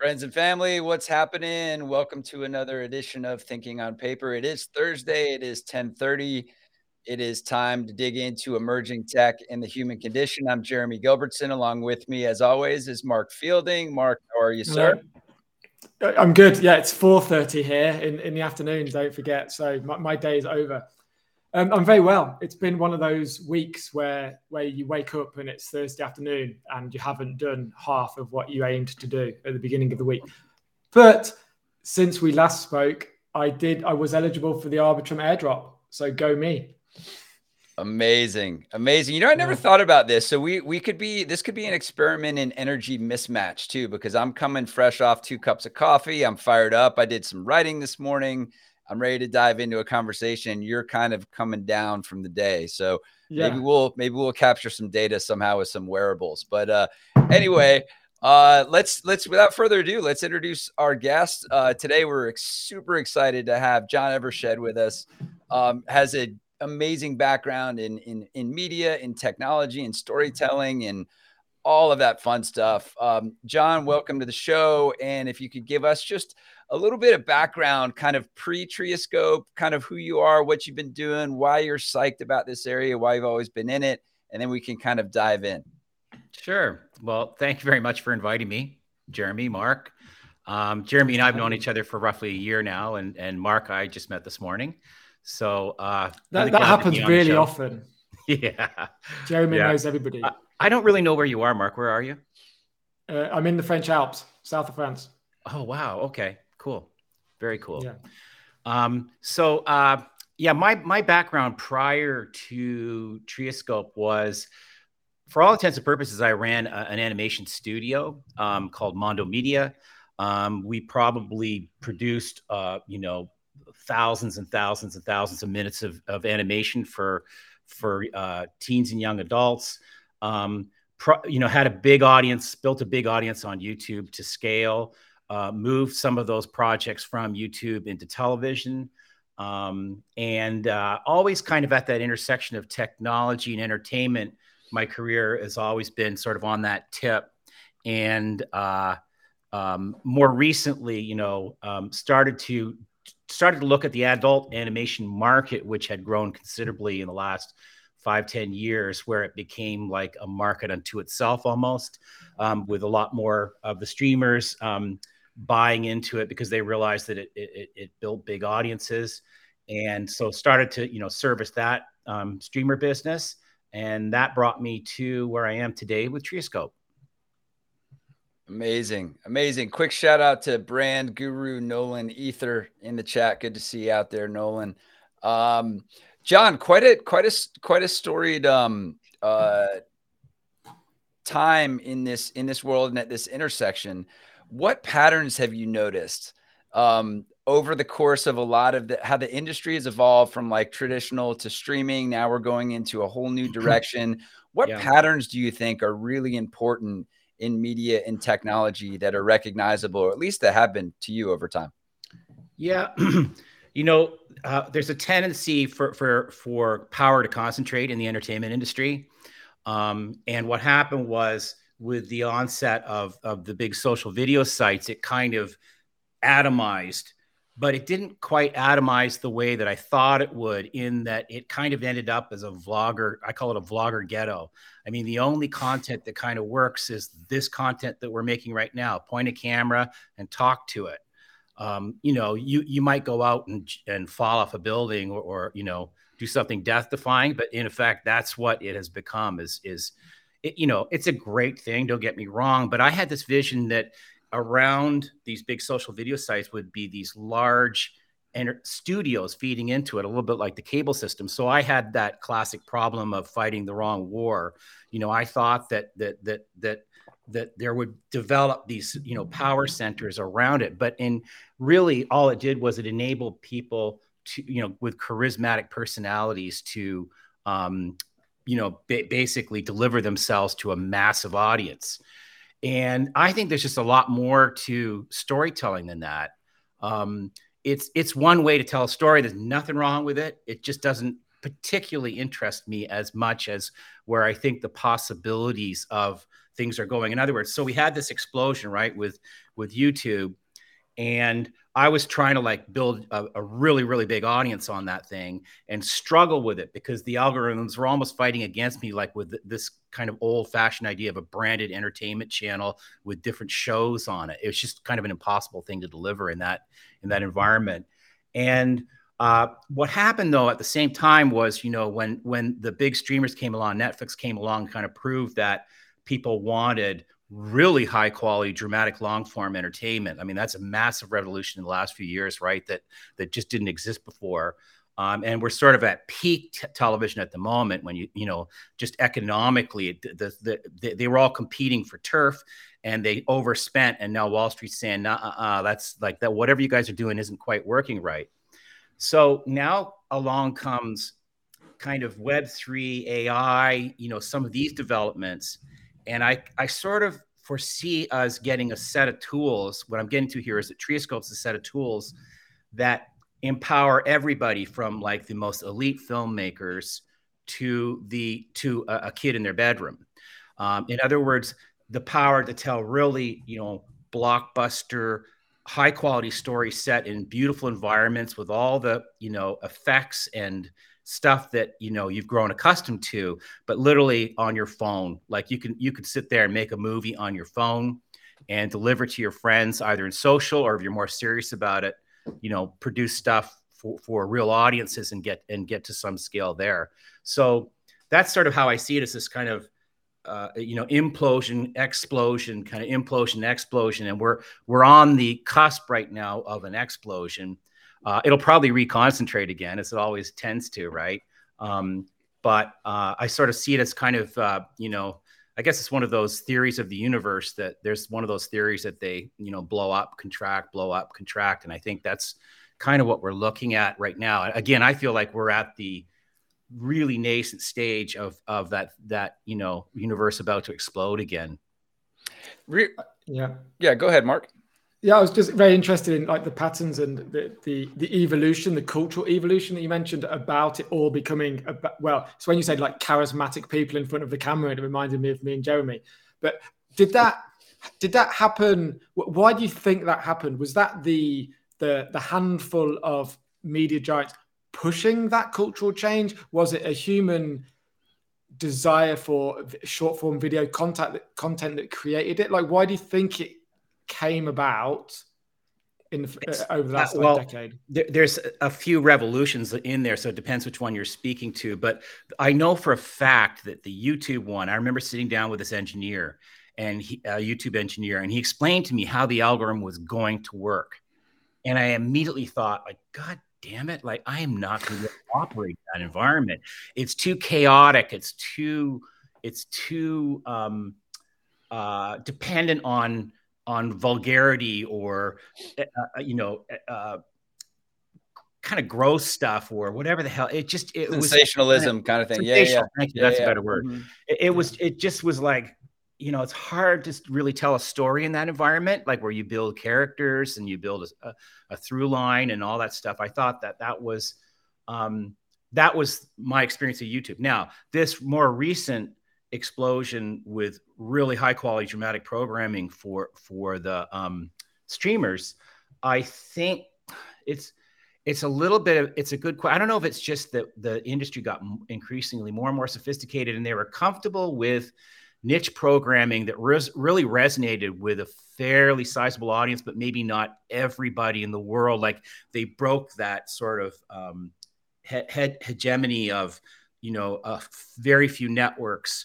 Friends and family, what's happening? Welcome to another edition of Thinking on Paper. It is Thursday. It is 10:30. It is time to dig into emerging tech and the human condition. I'm Jeremy Gilbertson. Along with me, as always, is Mark Fielding. Mark, how are you, sir? Hello. I'm good. Yeah, it's 4:30 here in the afternoon, don't forget. So my day is over. I'm very well. It's been one of those weeks where you wake up and it's Thursday afternoon and you haven't done half of what you aimed to do at the beginning of the week. But since we last spoke, I was eligible for the Arbitrum airdrop. So go me. Amazing. You know, I never thought about this. So this could be an experiment in energy mismatch too, because I'm coming fresh off 2 cups of coffee. I'm fired up. I did some writing this morning. I'm ready to dive into a conversation. You're kind of coming down from the day. So maybe we'll capture some data somehow with some wearables. But anyway, let's without further ado, let's introduce our guest. Today we're super excited to have John Evershed with us. Has an amazing background in media, in technology, in storytelling, and all of that fun stuff. John, welcome to the show. And if you could give us just a little bit of background, kind of pre-Trioscope, kind of who you are, what you've been doing, why you're psyched about this area, why you've always been in it, and then we can kind of dive in. Sure. Well, thank you very much for inviting me, Jeremy, Mark. Jeremy and I have known each other for roughly a year now, and Mark, I just met this morning. So that happens really often. Yeah. Jeremy knows everybody. I don't really know where you are, Mark. Where are you? I'm in the French Alps, south of France. Oh, wow. Okay, cool. Very cool. Yeah. My background prior to Trioscope was, for all intents and purposes, I ran an animation studio called Mondo Media. We probably produced, thousands and thousands and thousands of minutes of animation for teens and young adults. Had a big audience, built a big audience on YouTube to scale, moved some of those projects from YouTube into television, and always kind of at that intersection of technology and entertainment. My career has always been sort of on that tip. And more recently, started to look at the adult animation market, which had grown considerably in the last 5-10 years, where it became like a market unto itself almost, with a lot more of the streamers buying into it because they realized that it built big audiences, and so started to service that streamer business, and that brought me to where I am today with Trioscope. Amazing. Quick shout out to brand guru Nolan Ether in the chat. Good to see you out there, Nolan. John, quite a storied time in this world and at this intersection. What patterns have you noticed over the course of a lot of how the industry has evolved from like traditional to streaming? Now we're going into a whole new direction. What patterns do you think are really important in media and technology that are recognizable, or at least that have been to you over time? Yeah. There's a tendency for power to concentrate in the entertainment industry. And what happened was, with the onset of the big social video sites, it kind of atomized, but it didn't quite atomize the way that I thought it would, in that it kind of ended up as a vlogger. I call it a vlogger ghetto. I mean, the only content that kind of works is this content that we're making right now, point a camera and talk to it. You might go out and fall off a building or do something death defying, but in effect, that's what it has become is it's a great thing. Don't get me wrong, but I had this vision that around these big social video sites would be these large studios feeding into it, a little bit like the cable system. So I had that classic problem of fighting the wrong war. I thought that there would develop these, power centers around it. But really all it did was it enabled people to, with charismatic personalities to, basically deliver themselves to a massive audience. And I think there's just a lot more to storytelling than that. It's one way to tell a story. There's nothing wrong with it. It just doesn't particularly interest me as much as where I think the possibilities of things are going. In other words, so we had this explosion, right, with YouTube, and I was trying to like build a really, really big audience on that thing and struggle with it because the algorithms were almost fighting against me, like with this kind of old fashioned idea of a branded entertainment channel with different shows on it. It was just kind of an impossible thing to deliver in that environment. And what happened though at the same time was, you know, when the big streamers came along, Netflix came along, kind of proved that people wanted really high quality, dramatic, long form entertainment. I mean, that's a massive revolution in the last few years, right? That just didn't exist before. And we're sort of at peak television at the moment when you know, just economically, they were all competing for turf and they overspent. And now Wall Street's saying, nah, that's like that. Whatever you guys are doing isn't quite working right. So now along comes kind of Web3, AI, you know, some of these developments. And I sort of foresee us getting a set of tools. What I'm getting to here is that Trioscope's a set of tools that empower everybody from like the most elite filmmakers to a kid in their bedroom. In other words, the power to tell really, you know, blockbuster, high quality stories set in beautiful environments with all the, you know, effects and stuff that, you know, you've grown accustomed to, but literally on your phone. Like you could sit there and make a movie on your phone and deliver it to your friends, either in social or if you're more serious about it, you know, produce stuff for real audiences and get to some scale there. So that's sort of how I see it, as this kind of you know, implosion, explosion, kind of implosion, explosion. And we're on the cusp right now of an explosion. It'll probably reconcentrate again, as it always tends to, right? But I sort of see it as kind of, you know, I guess it's one of those theories of the universe that there's one of those theories that they, you know, blow up, contract. And I think that's kind of what we're looking at right now. Again, I feel like we're at the really nascent stage of that, you know, universe about to explode again. Yeah. Go ahead, Mark. Yeah, I was just very interested in like the patterns and the evolution, the cultural evolution that you mentioned about it all becoming, well, it's when you said like charismatic people in front of the camera, it reminded me of me and Jeremy. But did that happen? Why do you think that happened? Was that the handful of media giants pushing that cultural change? Was it a human desire for short form video content that created it? Like, why do you think it came about in over the last decade? There's a few revolutions in there, so it depends which one you're speaking to. But I know for a fact that the YouTube one, I remember sitting down with this engineer and YouTube engineer, and he explained to me how the algorithm was going to work, and I immediately thought, like, God damn it! Like, I am not going to operate in that environment. It's too chaotic. It's too dependent on vulgarity or, you know, kind of gross stuff or whatever the hell. It sensationalism was kind of thing. Yeah. Thank you. That's a better word. Mm-hmm. It just was like, you know, it's hard to really tell a story in that environment, like where you build characters and you build a through line and all that stuff. I thought that was my experience of YouTube. Now, this more recent explosion with really high quality dramatic programming for the streamers, I think it's a little bit of, it's a good question. I don't know if it's just that the industry got increasingly more and more sophisticated, and they were comfortable with niche programming that really resonated with a fairly sizable audience, but maybe not everybody in the world. Like, they broke that sort of hegemony of, you know, very few networks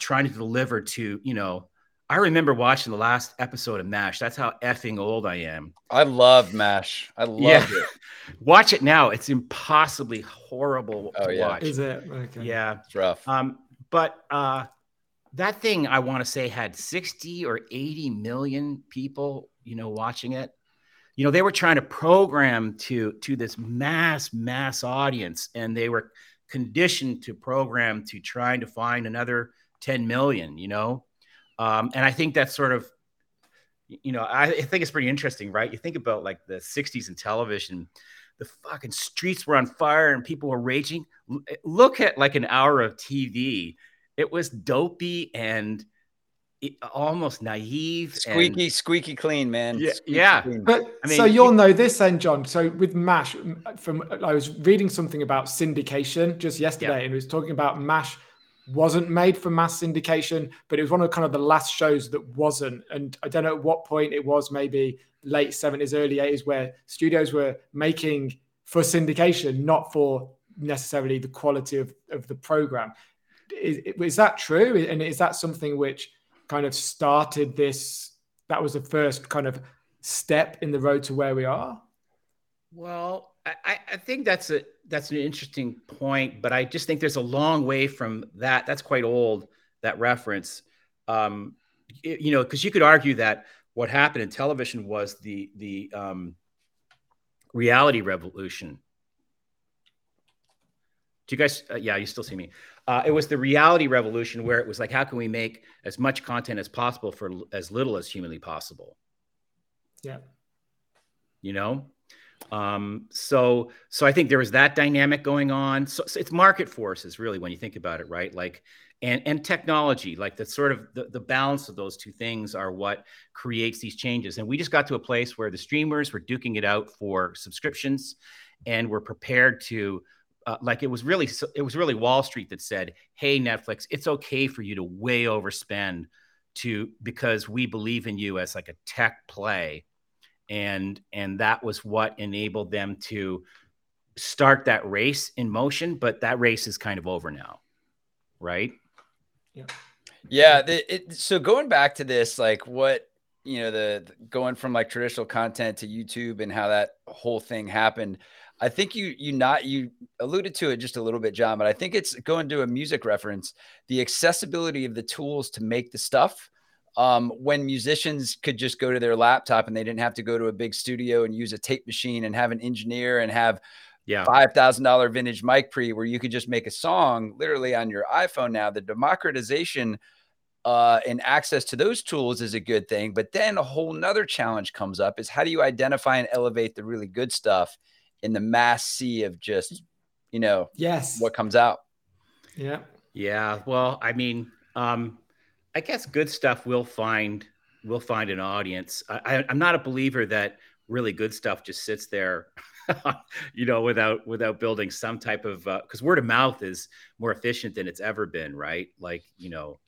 trying to deliver to, you know, I remember watching the last episode of MASH. That's how effing old I am. I love MASH. I love it. Watch it now. It's impossibly horrible to watch. Is it? Okay. Yeah. It's rough. But that thing, I want to say, had 60 or 80 million people, you know, watching it. You know, they were trying to program to this mass audience, and they were conditioned to program to trying to find another 10 million, you know? And I think that's sort of, you know, I think it's pretty interesting, right? You think about like the 60s and television, the fucking streets were on fire and people were raging. Look at like an hour of TV. It was dopey and almost naive, squeaky clean, man. Yeah, yeah. Clean. But I mean, so you'll know this then, John. So with MASH, I was reading something about syndication just yesterday, and it was talking about MASH wasn't made for mass syndication, but it was one of kind of the last shows that wasn't. And I don't know at what point it was, maybe late 70s, early 80s, where studios were making for syndication, not for necessarily the quality of the program. Is that true? And is that something which kind of started this, that was the first kind of step in the road to where we are? Well, I think that's an interesting point, but I just think there's a long way from that. That's quite old, that reference. You know, because you could argue that what happened in television was the reality revolution. Do you guys, yeah, you still see me. It was the reality revolution where it was like, how can we make as much content as possible for as little as humanly possible? Yeah. You know? So I think there was that dynamic going on. So it's market forces, really, when you think about it, right? Like, and technology, like the sort of the balance of those two things are what creates these changes. And we just got to a place where the streamers were duking it out for subscriptions and were prepared to, like it was really Wall Street that said, "Hey, Netflix, it's okay for you to way overspend because we believe in you as like a tech play," and that was what enabled them to start that race in motion. But that race is kind of over now, right? Yeah, yeah. So going back to this, like what you know, the going from like traditional content to YouTube and how that whole thing happened. I think you alluded to it just a little bit, John, but I think it's going to a music reference, the accessibility of the tools to make the stuff when musicians could just go to their laptop and they didn't have to go to a big studio and use a tape machine and have an engineer and have $5,000 vintage mic pre where you could just make a song literally on your iPhone. Now, the democratization and access to those tools is a good thing. But then a whole nother challenge comes up is how do you identify and elevate the really good stuff in the mass sea of just, you know, what comes out. Yeah. Yeah. Well, I mean, I guess good stuff will find an audience. I'm not a believer that really good stuff just sits there, you know, without building some type of, cause word of mouth is more efficient than it's ever been. Right. Like, you know,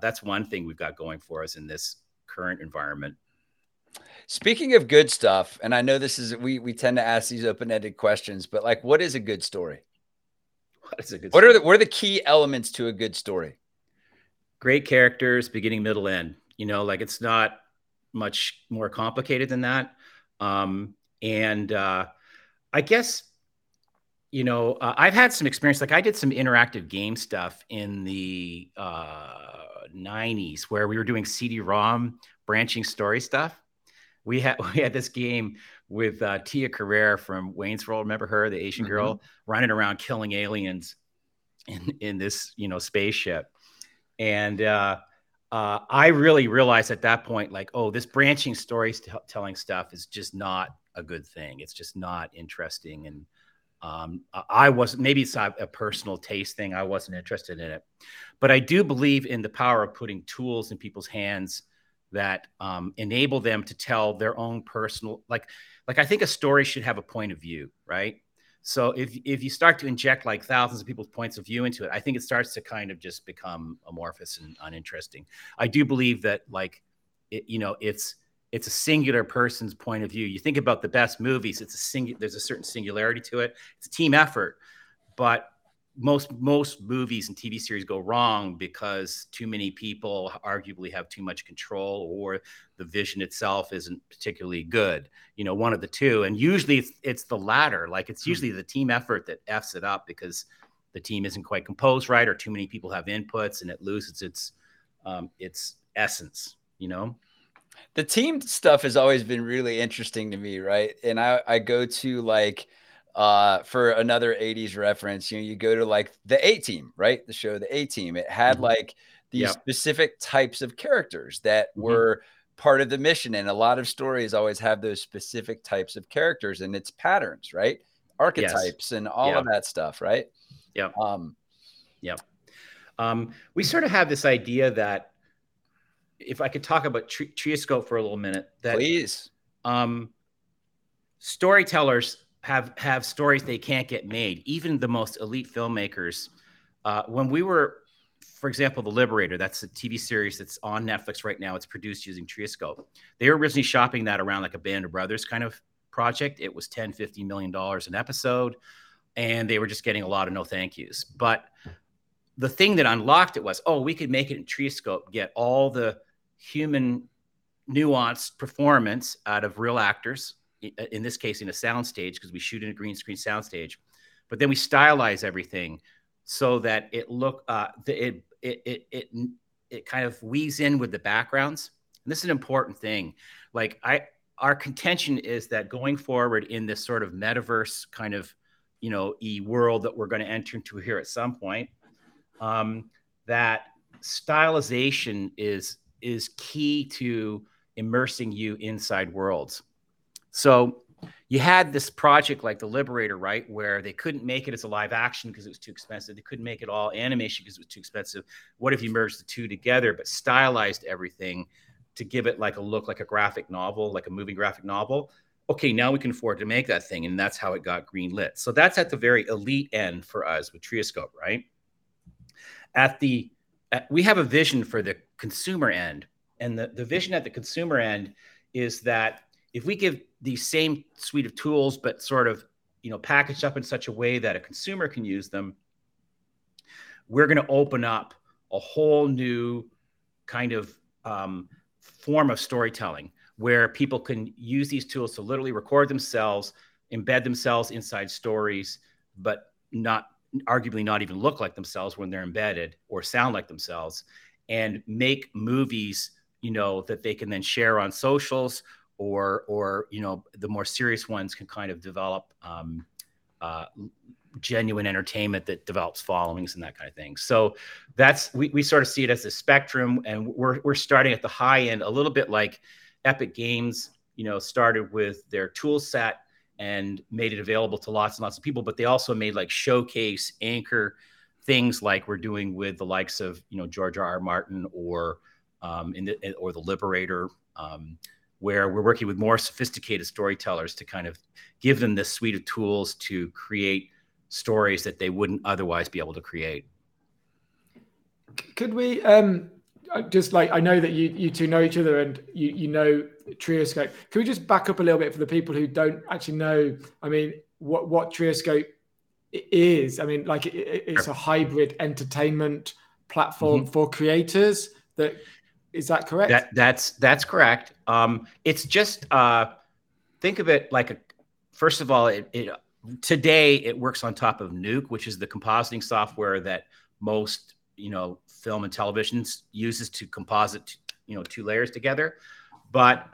that's one thing we've got going for us in this current environment. Speaking of good stuff, and I know this is, we tend to ask these open-ended questions, but like, what is a good story? What are the key elements to a good story? Great characters, beginning, middle, end. You know, like it's not much more complicated than that. And I guess, you know, I've had some experience, like I did some interactive game stuff in the 90s where we were doing CD-ROM branching story stuff. We had this game with Tia Carrere from Wayne's World. Remember her, the Asian girl, running around killing aliens in this, you know, spaceship. And I really realized at that point, like, oh, this branching storytelling stuff is just not a good thing. It's just not interesting. And I wasn't, maybe it's a personal taste thing. I wasn't interested in it. But I do believe in the power of putting tools in people's hands that enable them to tell their own personal, like I think a story should have a point of view, right? So if you start to inject like thousands of people's points of view into it, I think it starts to kind of just become amorphous and uninteresting. I do believe that like, it, you know, it's a singular person's point of view. You think about the best movies, there's a certain singularity to it. It's a team effort, but most movies and TV series go wrong because too many people arguably have too much control, or the vision itself isn't particularly good, you know, one of the two. And usually it's the latter, like it's usually the team effort that F's it up because the team isn't quite composed right, or too many people have inputs and it loses its essence, you know? The team stuff has always been really interesting to me, right? And I go to like, for another 80s reference, you know, you go to like the A-Team, right? The show, the A-Team, it had like these specific types of characters that were part of the mission. And a lot of stories always have those specific types of characters and its patterns, right? Archetypes and all of that stuff, right? Yeah. We sort of have this idea that if I could talk about Trioscope for a little minute. That, please. Storytellers have stories they can't get made. Even the most elite filmmakers. When we were, for example, The Liberator, that's a TV series that's on Netflix right now. It's produced using Trioscope. They were originally shopping that around like a Band of Brothers kind of project. It was $10, $15 million an episode. And they were just getting a lot of no thank yous. But the thing that unlocked it was, oh, we could make it in Trioscope, get all the human nuanced performance out of real actors, in this case, in a soundstage, because we shoot in a green screen soundstage. But then we stylize everything so that it look it kind of weaves in with the backgrounds. And this is an important thing. Like our contention is that going forward in this sort of metaverse kind of, you know, world that we're going to enter into here at some point, that stylization is key to immersing you inside worlds. So you had this project like The Liberator, right, where they couldn't make it as a live action because it was too expensive. They couldn't make it all animation because it was too expensive. What if you merged the two together but stylized everything to give it like a look, like a graphic novel, like a moving graphic novel? Okay, now we can afford to make that thing, and that's how it got greenlit. So that's at the very elite end for us with Trioscope, right? We have a vision for the consumer end, and the vision at the consumer end is that if we give the same suite of tools, but sort of, you know, packaged up in such a way that a consumer can use them, we're going to open up a whole new kind of form of storytelling where people can use these tools to literally record themselves, embed themselves inside stories, but arguably not even look like themselves when they're embedded or sound like themselves, and make movies, you know, that they can then share on socials, or you know, the more serious ones can kind of develop genuine entertainment that develops followings and that kind of thing. So that's, we sort of see it as a spectrum, and we're starting at the high end, a little bit like Epic Games, you know, started with their tool set and made it available to lots and lots of people, but they also made like showcase anchor things like we're doing with the likes of, you know, George R.R. Martin or The Liberator, where we're working with more sophisticated storytellers to kind of give them this suite of tools to create stories that they wouldn't otherwise be able to create. Could we just, like, I know that you two know each other and you know Trioscope. Can we just back up a little bit for the people who don't actually know, I mean, what Trioscope is? I mean, like, it's a hybrid entertainment platform for creators that... Is that correct? That's correct. It's just, think of it like, first of all, today it works on top of Nuke, which is the compositing software that most, you know, film and television uses to composite, you know, two layers together. But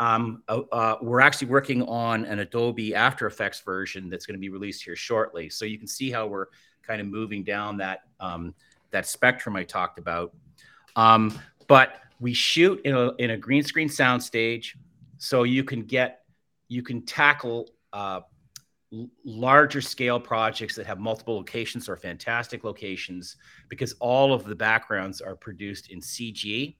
we're actually working on an Adobe After Effects version that's going to be released here shortly. So you can see how we're kind of moving down that spectrum I talked about. But we shoot in a green screen soundstage, so you can tackle larger scale projects that have multiple locations or fantastic locations, because all of the backgrounds are produced in CG,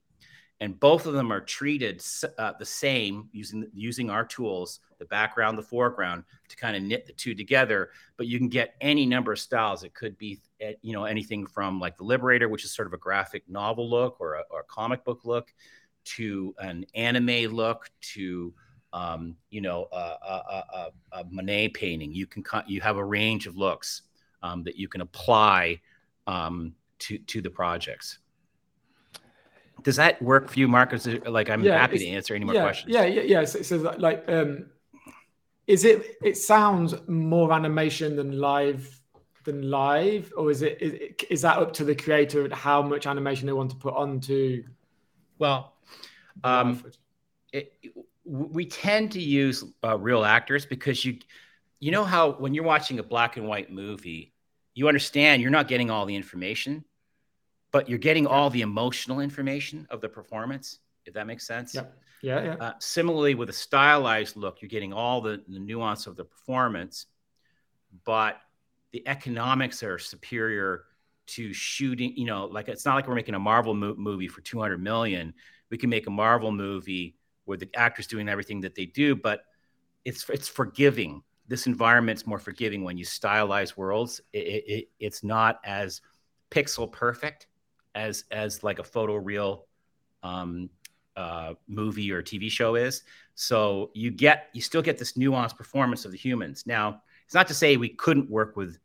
and both of them are treated the same using our tools, the background, the foreground, to kind of knit the two together. But you can get any number of styles. It could be, you know, anything from like The Liberator, which is sort of a graphic novel look or a comic book look, to an anime look, to you know, a Monet painting. You have a range of looks that you can apply to the projects. Does that work for you, Mark? Like, I'm happy to answer any more questions. Yeah. So like, is it? It sounds more animation than live, or is that up to the creator and how much animation they want to put onto? Well, we tend to use real actors because you know how when you're watching a black and white movie, you understand you're not getting all the information, but you're getting all the emotional information of the performance, if that makes sense. Yeah. Similarly, with a stylized look, you're getting all the nuance of the performance, but the economics are superior to shooting. You know, like, it's not like we're making a Marvel movie for $200 million we can make a Marvel movie where the actors doing everything that they do, but it's forgiving. This environment's more forgiving when you stylize worlds. It's not as pixel perfect as like a photoreal movie or TV show is. So you still get this nuanced performance of the humans. Now, it's not to say we couldn't work with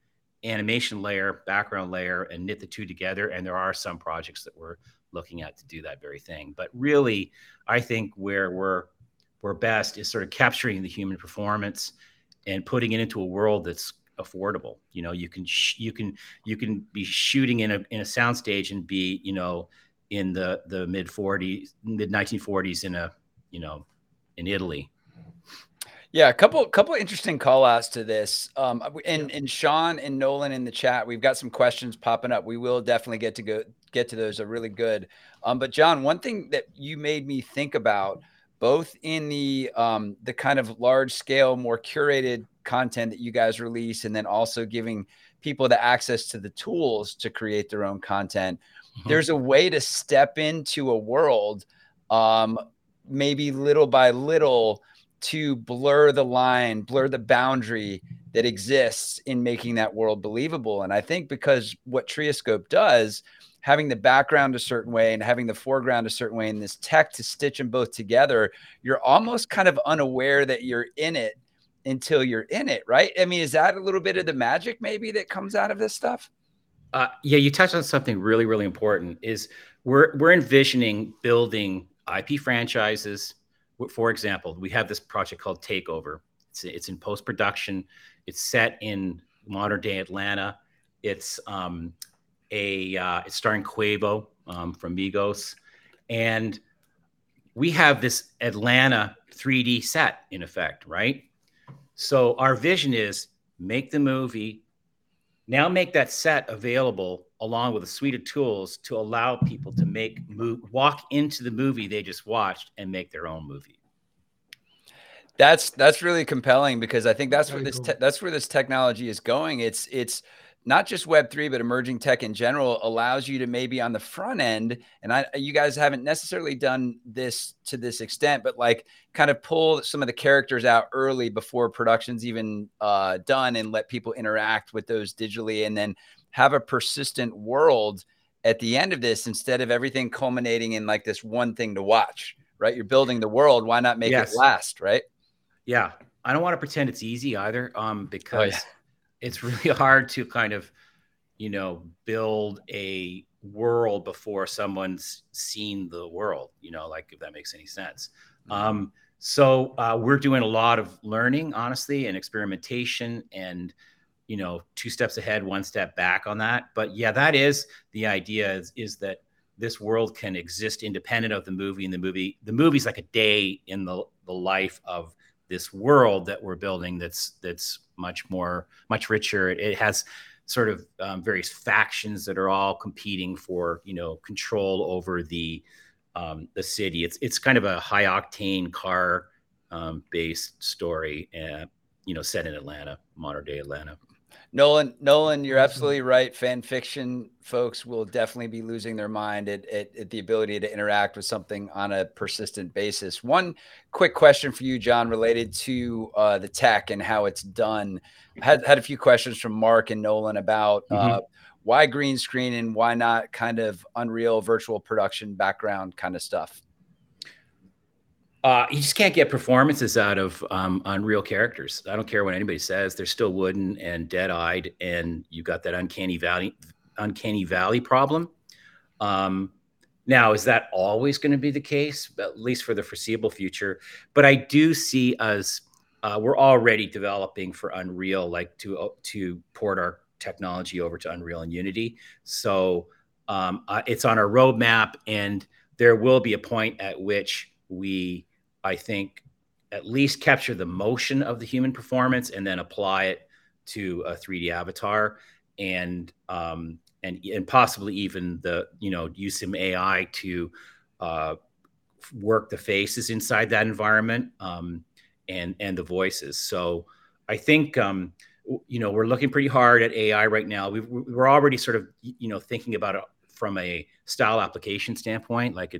animation layer, background layer, and knit the two together. And there are some projects that we're looking at to do that very thing. But really, I think where we're best is sort of capturing the human performance and putting it into a world that's affordable. You know, you can be shooting in a soundstage and be, you know, in the mid 1940s in a, you know, in Italy. Yeah, a couple interesting call outs to this. And Sean and Nolan in the chat, we've got some questions popping up. We will definitely get to those. Are really good. But John, one thing that you made me think about, both in the kind of large scale, more curated content that you guys release, and then also giving people the access to the tools to create their own content. Mm-hmm. There's a way to step into a world, maybe little by little, to blur the line, blur the boundary that exists in making that world believable. And I think because what Trioscope does, having the background a certain way and having the foreground a certain way and this tech to stitch them both together, you're almost kind of unaware that you're in it until you're in it, right? I mean, is that a little bit of the magic maybe that comes out of this stuff? Yeah, you touched on something really, really important is we're envisioning building IP franchises. For example, we have this project called Takeover. It's in post-production. It's set in modern day Atlanta. It's it's starring Quavo from Migos. And we have this Atlanta 3D set in effect, right? So our vision is make the movie, now make that set available along with a suite of tools to allow people to walk into the movie they just watched and make their own movie. That's really compelling, because I think that's where this technology is going. It's not just Web3, but emerging tech in general allows you to maybe on the front end, and you guys haven't necessarily done this to this extent, but like kind of pull some of the characters out early before production's even done and let people interact with those digitally, and then have a persistent world at the end of this instead of everything culminating in like this one thing to watch, right? You're building the world. Why not make it last, right? Yeah. I don't want to pretend it's easy either, because... Oh, yeah. It's really hard to kind of, you know, build a world before someone's seen the world, you know, like if that makes any sense. So we're doing a lot of learning, honestly, and experimentation and, you know, two steps ahead, one step back on that. But yeah, that is the idea is that this world can exist independent of the movie, and the movie's like a day in the life of this world that we're building that's much richer. It has sort of various factions that are all competing for, you know, control over the city. It's kind of a high octane car based story, you know, set in Atlanta, modern day Atlanta. Nolan, you're absolutely right. Fan fiction folks will definitely be losing their mind at the ability to interact with something on a persistent basis. One quick question for you, John, related to the tech and how it's done. I had a few questions from Mark and Nolan about why green screen and why not kind of Unreal virtual production background kind of stuff. You just can't get performances out of Unreal characters. I don't care what anybody says; they're still wooden and dead-eyed, and you got that uncanny valley problem. Now, is that always going to be the case? At least for the foreseeable future. But I do see us. We're already developing for Unreal, like to port our technology over to Unreal and Unity. So it's on our roadmap, and there will be a point at which we, I think, at least capture the motion of the human performance and then apply it to a 3D avatar and possibly even use some AI to work the faces inside that environment and the voices. So I think, we're looking pretty hard at AI right now. We're already sort of, you know, thinking about it from a style application standpoint, like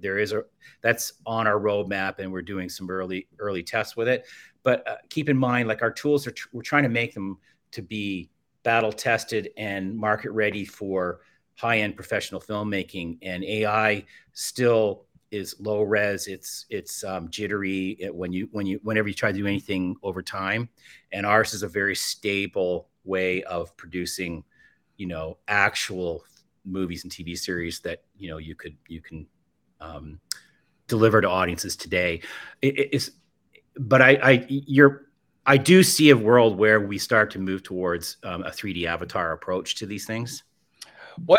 there is that's on our roadmap, and we're doing some early tests with it. But keep in mind, like, our tools we're trying to make them to be battle tested and market ready for high end professional filmmaking. And AI still is low res. It's jittery whenever you try to do anything over time. And ours is a very stable way of producing, actual movies and TV series that, you can deliver to audiences today. But I do see a world where we start to move towards a 3D avatar approach to these things.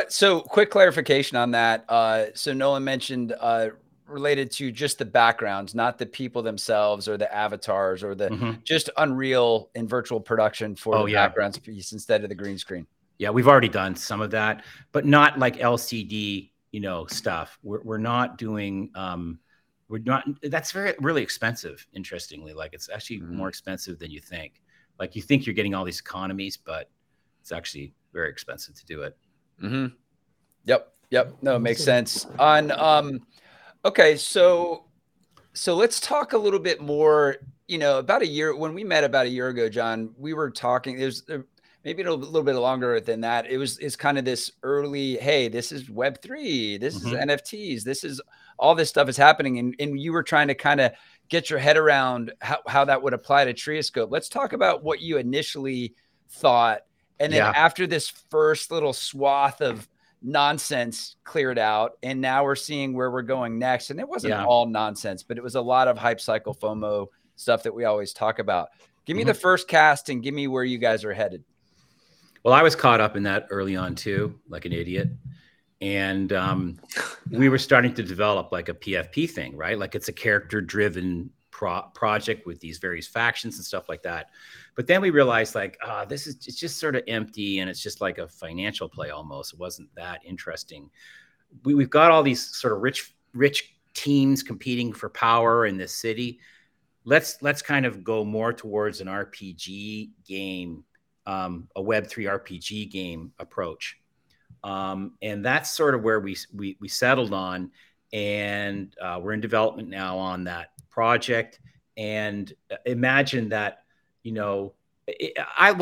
So quick clarification on that. So Nolan mentioned related to just the backgrounds, not the people themselves or the avatars or the just Unreal in virtual production for backgrounds piece instead of the green screen. Yeah, we've already done some of that, but not like LCD, stuff. We're not doing, that's really expensive. Interestingly, like, it's actually more expensive than you think. Like, you think you're getting all these economies, but it's actually very expensive to do it. Mm-hmm. Yep. No, it makes sense. So let's talk a little bit more. When we met about a year ago, John, we were talking. There's maybe a little bit longer than that. It's kind of this early. Hey, this is Web3. This is NFTs. This is all this stuff is happening, and you were trying to kind of get your head around how that would apply to Trioscope. Let's talk about what you initially thought. And then after this first little swath of nonsense cleared out, and now we're seeing where we're going next. And it wasn't all nonsense, but it was a lot of hype cycle FOMO stuff that we always talk about. Give me the first cast and give me where you guys are headed. Well, I was caught up in that early on too, like an idiot. And we were starting to develop like a PFP thing, right? Like, it's a character driven project with these various factions and stuff like that. But then we realized, like, it's just sort of empty, and it's just like a financial play almost. It wasn't that interesting. We've got all these sort of rich teams competing for power in this city. Let's kind of go more towards an RPG game, a Web3 RPG game approach. And that's sort of where we settled on. And we're in development now on that project. And imagine that, what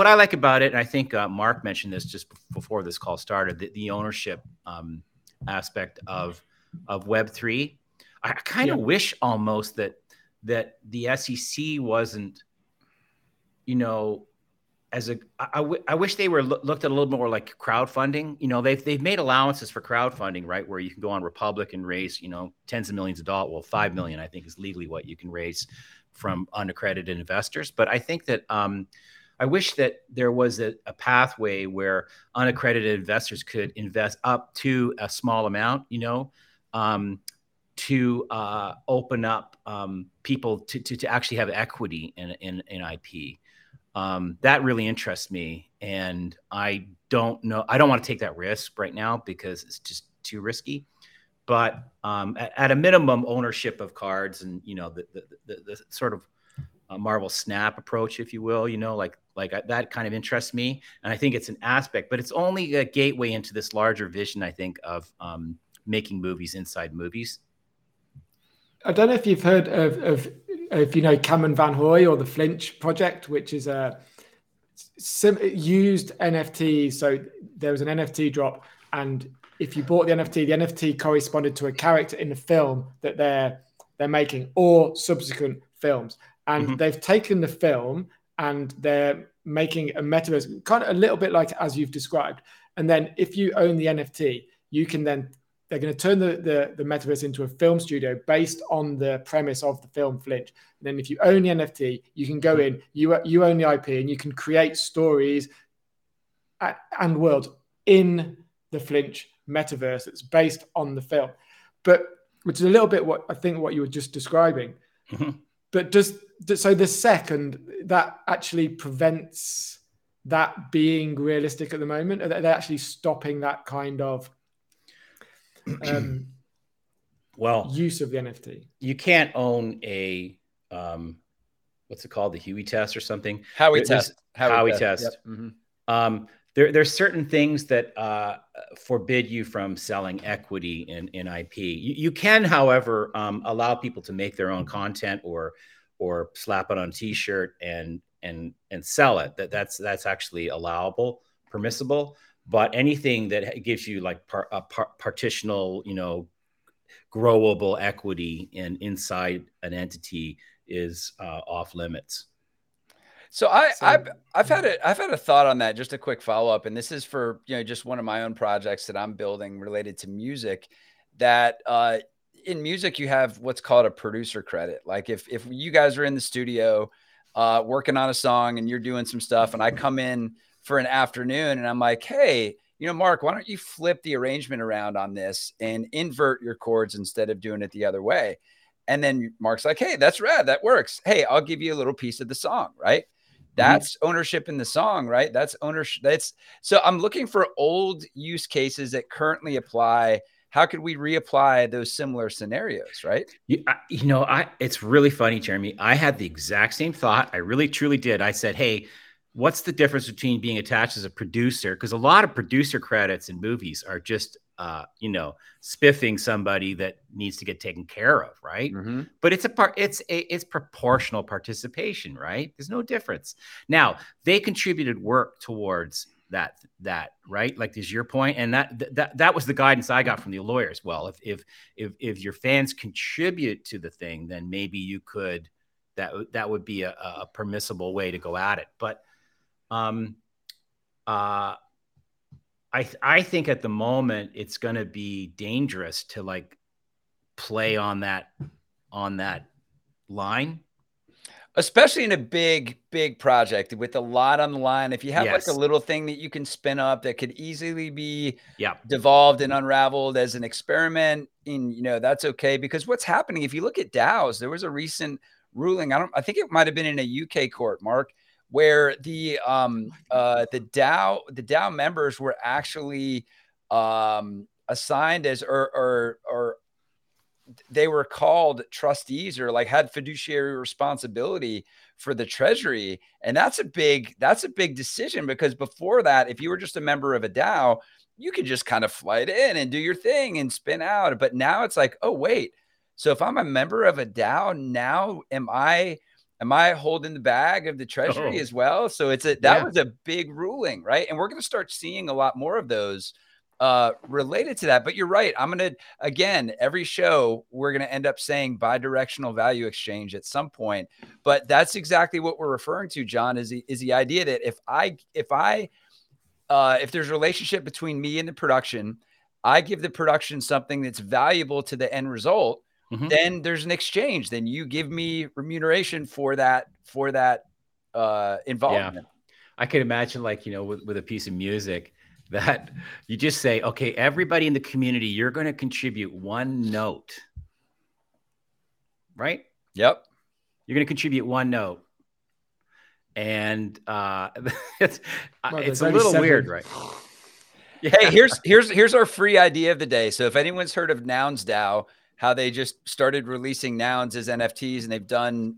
I like about it, and I think Mark mentioned this just before this call started, the ownership aspect of Web3. I kind of wish almost that the SEC wasn't, I wish they were looked at a little more like crowdfunding. They've made allowances for crowdfunding, right? Where you can go on Republic and raise, tens of millions of dollars. Well, 5 million, I think, is legally what you can raise from unaccredited investors. But I think that I wish that there was a pathway where unaccredited investors could invest up to a small amount, to open up people to actually have equity in IP. That really interests me, and I don't want to take that risk right now because it's just too risky. But at a minimum, ownership of cards and the sort of Marvel Snap approach, if you will, that kind of interests me, and I think it's an aspect, but it's only a gateway into this larger vision, I think, of making movies inside movies. I don't know if you've heard of if you know Cameron Van Hoy or the Flinch Project, which is a used NFT. So there was an NFT drop, and if you bought the NFT corresponded to a character in the film that they're making or subsequent films. And they've taken the film and they're making a metaverse, kind of a little bit like as you've described. And then if you own the NFT, you can then... They're going to turn the metaverse into a film studio based on the premise of the film Flinch. And then if you own the NFT, you can go in, you own the IP, and you can create stories and worlds in the Flinch metaverse that's based on the film. But which is a little bit what you were just describing. But so the second, that actually prevents that being realistic at the moment. They're actually stopping that kind of use of the NFT. You can't own a what's it called, the Howie test or something? Howie test. There's certain things that forbid you from selling equity in IP. You can, however, allow people to make their own content or slap it on a T-shirt and sell it. That's actually allowable, permissible. But anything that gives you like partitional, growable equity inside an entity is off limits. So I've had a thought on that. Just a quick follow up, and this is for just one of my own projects that I'm building related to music. That in music you have what's called a producer credit. Like if you guys are in the studio working on a song and you're doing some stuff, and I come in for an afternoon and I'm like, hey, Mark, why don't you flip the arrangement around on this and invert your chords instead of doing it the other way? And then Mark's like, hey, that's rad, that works. Hey, I'll give you a little piece of the song, right? That's ownership in the song, right? That's ownership. So I'm looking for old use cases that currently apply. How could we reapply those similar scenarios, right? It's really funny, Jeremy. I had the exact same thought. I really, truly did. I said, hey, what's the difference between being attached as a producer? Because a lot of producer credits in movies are just, spiffing somebody that needs to get taken care of. Right. Mm-hmm. But it's proportional participation, right? There's no difference. Now they contributed work towards that, right? Like this is your point. And that was the guidance I got from the lawyers. Well, if your fans contribute to the thing, then maybe you could, that would be a permissible way to go at it. But, I think at the moment it's going to be dangerous to like play on that line, especially in a big project with a lot on the line. If you have like a little thing that you can spin up that could easily be devolved and unraveled as an experiment, in that's okay, because what's happening, if you look at DAOs, there was a recent ruling. I think it might have been in a UK court, Mark, where the DAO members were actually assigned as or they were called trustees or like had fiduciary responsibility for the treasury. And that's a big decision, because before that, if you were just a member of a DAO, you could just kind of fly in and do your thing and spin out. But now it's like, oh wait, so if I'm a member of a DAO now, am I holding the bag of the treasury as well? So that was a big ruling, right? And we're going to start seeing a lot more of those related to that. But you're right. I'm going to, again, every show, we're going to end up saying bi-directional value exchange at some point. But that's exactly what we're referring to, John, is the idea that if there's a relationship between me and the production, I give the production something that's valuable to the end result. Mm-hmm. Then there's an exchange. Then you give me remuneration for that involvement. Yeah. I could imagine with a piece of music that you just say, okay, everybody in the community, you're going to contribute one note, right? Yep. You're going to contribute one note. And it's a little weird, right? Yeah. Hey, here's our free idea of the day. So if anyone's heard of NounsDAO, how they just started releasing nouns as NFTs, and they've done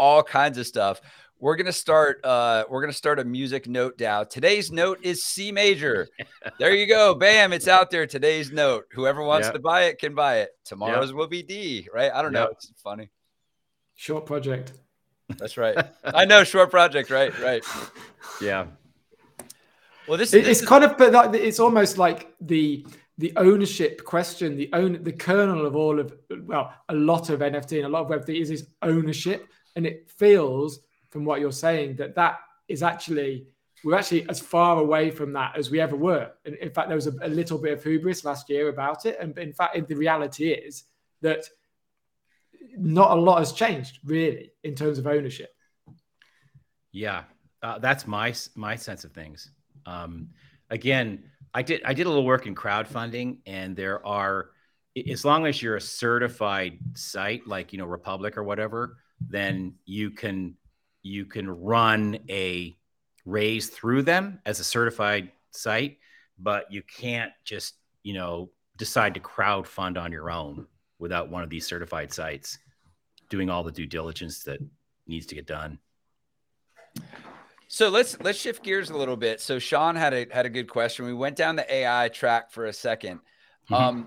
all kinds of stuff. We're gonna start. We're gonna start a music note DAO. Today's note is C major. There you go, bam! It's out there. Today's note. Whoever wants to buy it can buy it. Tomorrow's will be D, right? I don't know. It's funny. Short project. That's right. I know, short project. Right. Yeah. Well, it's almost like the ownership question, the kernel of all of, well, a lot of NFT and a lot of Web3 is ownership. And it feels from what you're saying that is actually, we're actually as far away from that as we ever were. And in fact, there was a little bit of hubris last year about it. And in fact, the reality is that not a lot has changed really in terms of ownership. Yeah, that's my sense of things. Again, I did a little work in crowdfunding, and there are, as long as you're a certified site like Republic or whatever, then you can run a raise through them as a certified site, but you can't just decide to crowdfund on your own without one of these certified sites doing all the due diligence that needs to get done. So let's shift gears a little bit. So Sean had a good question. We went down the AI track for a second.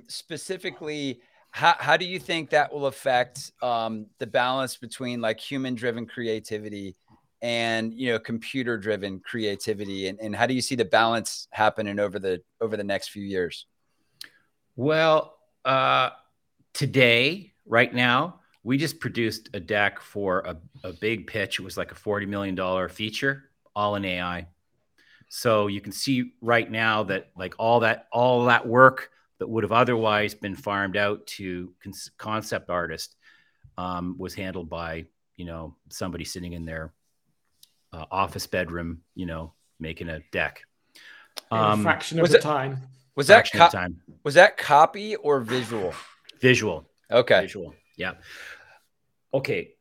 Specifically, how do you think that will affect the balance between like human-driven creativity and, you know, computer-driven creativity, and how do you see the balance happening over the next few years? Well, today, right now, we just produced a deck for a big pitch. It was like a $40 million feature, all in AI. So you can see right now that like all that work that would have otherwise been farmed out to concept artist was handled by, you know, somebody sitting in their office bedroom, you know, making a deck. A fraction of the time. Was that copy or visual? Visual. Okay. Visual. Yeah. Okay.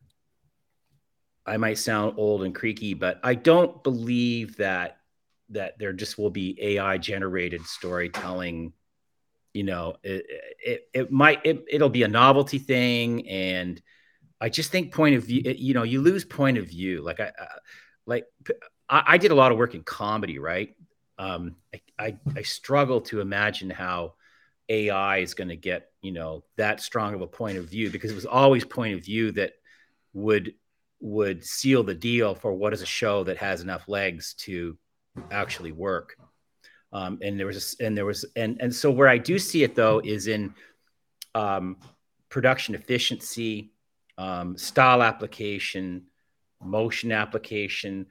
I might sound old and creaky, but I don't believe that there just will be AI generated storytelling. You know, it'll be a novelty thing. And I just think point of view, you know, you lose point of view. Like I did a lot of work in comedy, right? I struggle to imagine how AI is going to get, you know, that strong of a point of view, because it was always point of view that would seal the deal for what is a show that has enough legs to actually work. So where I do see it though is in production efficiency, style application, motion application.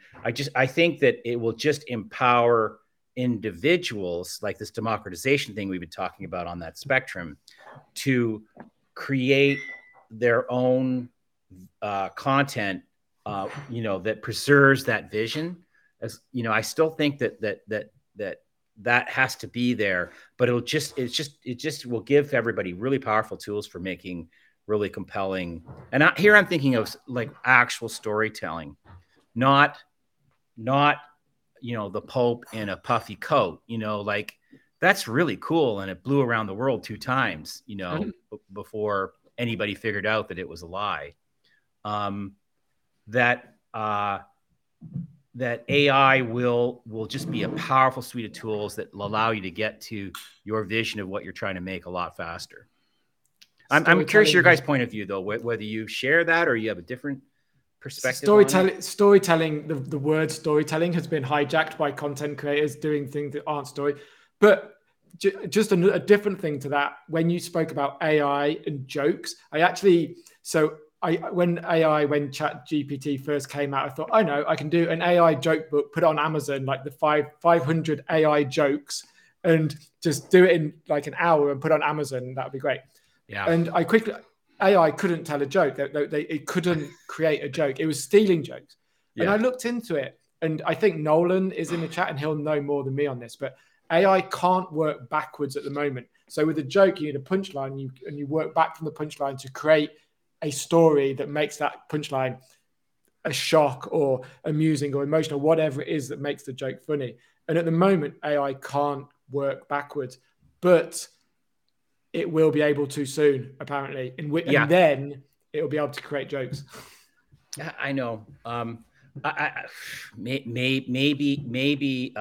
I think that it will just empower individuals, like this democratization thing we've been talking about on that spectrum, to create their own content, you know, that preserves that vision. As you know, I still think that has to be there, but it just will give everybody really powerful tools for making really compelling. And here I'm thinking of like actual storytelling, not you know, the Pope in a puffy coat, you know, like that's really cool. And it blew around the world 2 times, you know, before anybody figured out that it was a lie. That AI will just be a powerful suite of tools that will allow you to get to your vision of what you're trying to make a lot faster. I'm curious your guys' point of view though, whether you share that or you have a different perspective. Storytelling, the word storytelling has been hijacked by content creators doing things that aren't story. But just a different thing to that, when you spoke about AI and jokes, when ChatGPT first came out, I thought, oh no, I can do an AI joke book, put it on Amazon, like the 500 AI jokes, and just do it in like an hour and put it on Amazon. That would be great. Yeah. And AI couldn't tell a joke. It couldn't create a joke. It was stealing jokes. Yeah. And I looked into it, and I think Nolan is in the chat and he'll know more than me on this, but AI can't work backwards at the moment. So with a joke, you need a punchline, and you work back from the punchline to create a story that makes that punchline a shock or amusing or emotional, whatever it is that makes the joke funny. And at the moment, AI can't work backwards, but it will be able to soon, apparently. And then it will be able to create jokes. I know. Maybe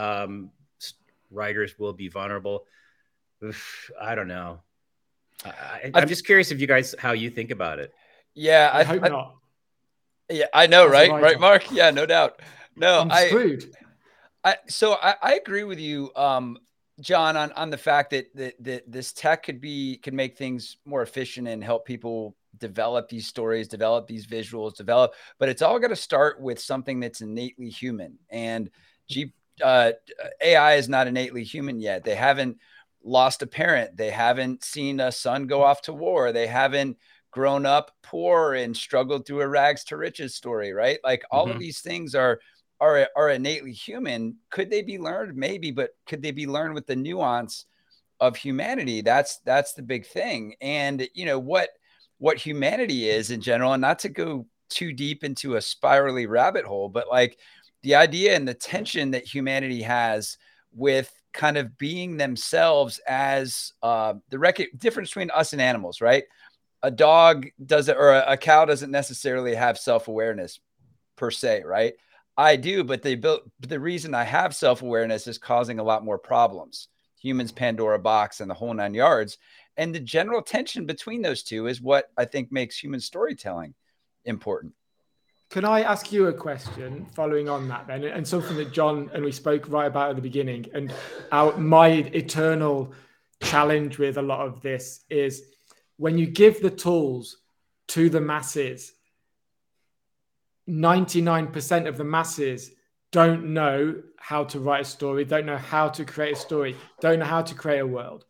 writers will be vulnerable. I don't know. I'm just curious if you guys, how you think about it. Yeah, I hope not. Yeah, I know, right? Right, Mark? Yeah, no doubt. No, I'm screwed. So I agree with you, John, on the fact that this tech could make things more efficient and help people develop these stories, develop these visuals, but it's all got to start with something that's innately human. And AI is not innately human yet. They haven't lost a parent. They haven't seen a son go off to war. They haven't grown up poor and struggled through a rags to riches story, right? Like all of these things are innately human. Could they be learned? Maybe, but could they be learned with the nuance of humanity? That's the big thing. And you know, what humanity is in general, and not to go too deep into a spirally rabbit hole, but like the idea and the tension that humanity has with kind of being themselves as difference between us and animals, right? A dog doesn't, or a cow doesn't necessarily have self-awareness per se, right? I do, but the reason I have self-awareness is causing a lot more problems. Humans, Pandora box, and the whole nine yards. And the general tension between those two is what I think makes human storytelling important. Can I ask you a question following on that then? And something that John and we spoke right about at the beginning, and my eternal challenge with a lot of this is when you give the tools to the masses, 99% of the masses don't know how to write a story, don't know how to create a story, don't know how to create a world.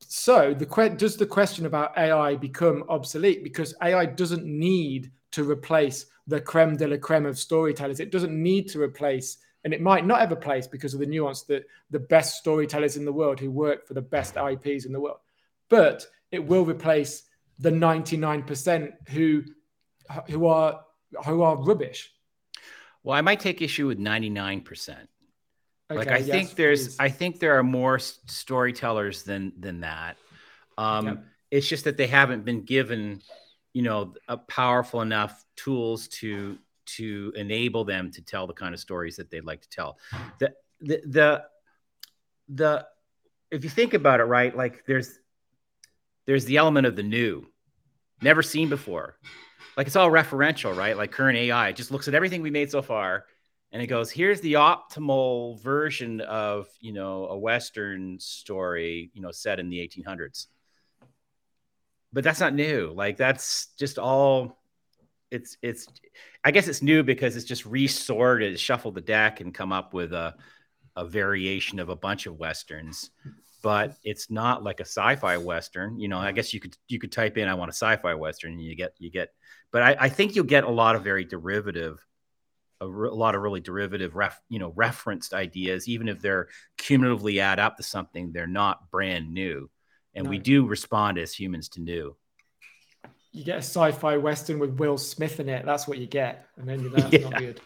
So does the question about AI become obsolete? Because AI doesn't need to replace the creme de la creme of storytellers. It doesn't need to replace, and it might not ever replace because of the nuance that the best storytellers in the world who work for the best IPs in the world, but it will replace the 99% who are rubbish. Well, I might take issue with 99%. Okay, like I think there are more storytellers than that. Yep. It's just that they haven't been given, a powerful enough tools to enable them to tell the kind of stories that they'd like to tell. If you think about it, right? Like there's the element of the new, never seen before. Like it's all referential, right? Like current AI just looks at everything we made so far and it goes, here's the optimal version of, a Western story, set in the 1800s. But that's not new. Like that's just all it's I guess it's new because it's just resorted, shuffled the deck and come up with a variation of a bunch of Westerns. But it's not like a sci-fi Western, I guess you could type in, I want a sci-fi Western and you get, but I think you'll get a lot of very derivative, referenced ideas, even if they're cumulatively add up to something, they're not brand new. And we do respond as humans to new. You get a sci-fi Western with Will Smith in it. That's what you get. And then that's not good.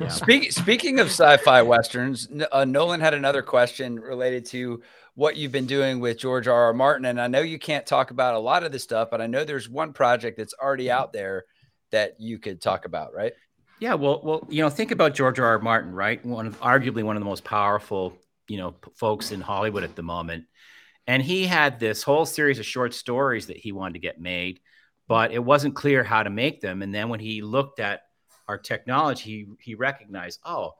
Yeah. Speaking of sci-fi Westerns, Nolan had another question related to what you've been doing with George R.R. Martin. And I know you can't talk about a lot of this stuff, but I know there's one project that's already out there that you could talk about, right? Yeah. Well, think about George R.R. Martin, right? Arguably one of the most powerful, folks in Hollywood at the moment. And he had this whole series of short stories that he wanted to get made, but it wasn't clear how to make them. And then when he looked at our technology, he recognized, I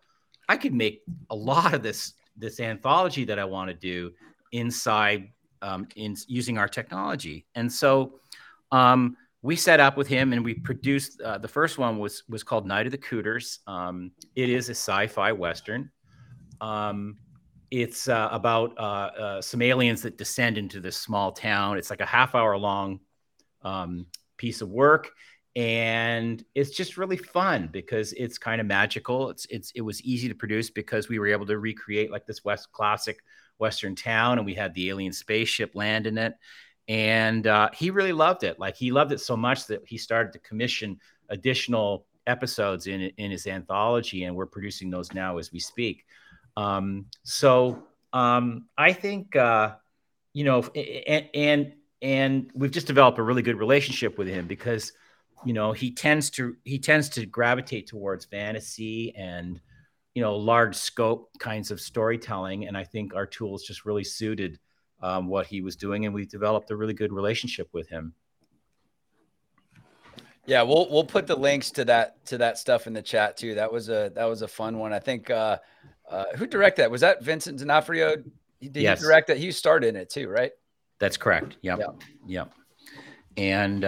could make a lot of this anthology that I want to do inside in using our technology. And so we set up with him and we produced the first one was called Night of the Cooters. It is a sci-fi Western. It's about some aliens that descend into this small town. It's like a half-hour long piece of work. And it's just really fun because it's kind of magical. It was easy to produce because we were able to recreate like this classic Western town, and we had the alien spaceship land in it. And he really loved it. Like he loved it so much that he started to commission additional episodes in his anthology, and we're producing those now as we speak. I think and we've just developed a really good relationship with him because. He tends to gravitate towards fantasy and, large scope kinds of storytelling. And I think our tools just really suited what he was doing. And we've developed a really good relationship with him. Yeah, we'll put the links to that stuff in the chat too. That was a fun one. I think who directed that? Was that Vincent D'Onofrio? Did he direct that? He starred in it too, right? That's correct. Yep. And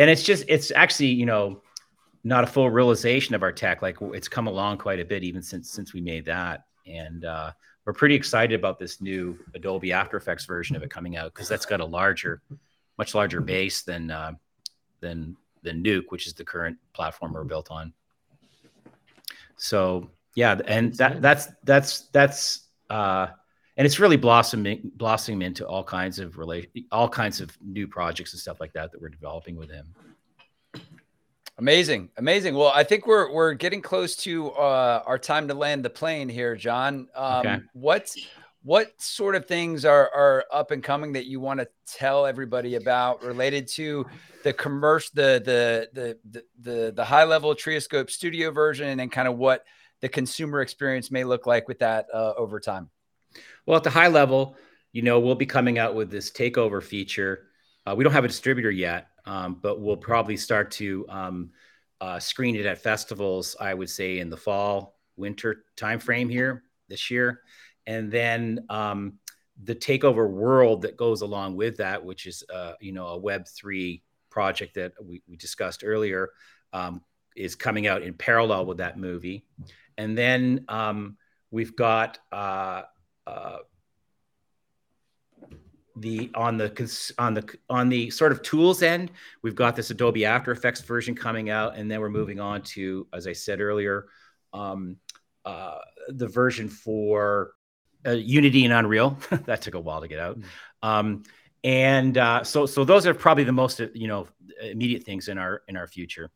it's actually, not a full realization of our tech. Like it's come along quite a bit, even since we made that. And, we're pretty excited about this new Adobe After Effects version of it coming out. Cause that's got a much larger base than Nuke, which is the current platform we're built on. So yeah. And and it's really blossoming into all kinds of new projects and stuff like that we're developing with him. Amazing. Well, I think we're getting close to our time to land the plane here, John. Okay. What What sort of things are up and coming that you want to tell everybody about related to the commercial, the high level Trioscope studio version, and then kind of what the consumer experience may look like with that over time? Well, at the high level, you know, we'll be coming out with this takeover feature. We don't have a distributor yet, but we'll probably start to screen it at festivals, I would say in the fall, winter timeframe here this year. And then the takeover world that goes along with that, which is, you know, a Web3 project that we discussed earlier, is coming out in parallel with that movie. And then we've got on the sort of tools end, we've got this Adobe After Effects version coming out, and then we're moving on to, as I said earlier, the version for Unity and Unreal. That took a while to get out. So those are probably the most, you know, immediate things in our future.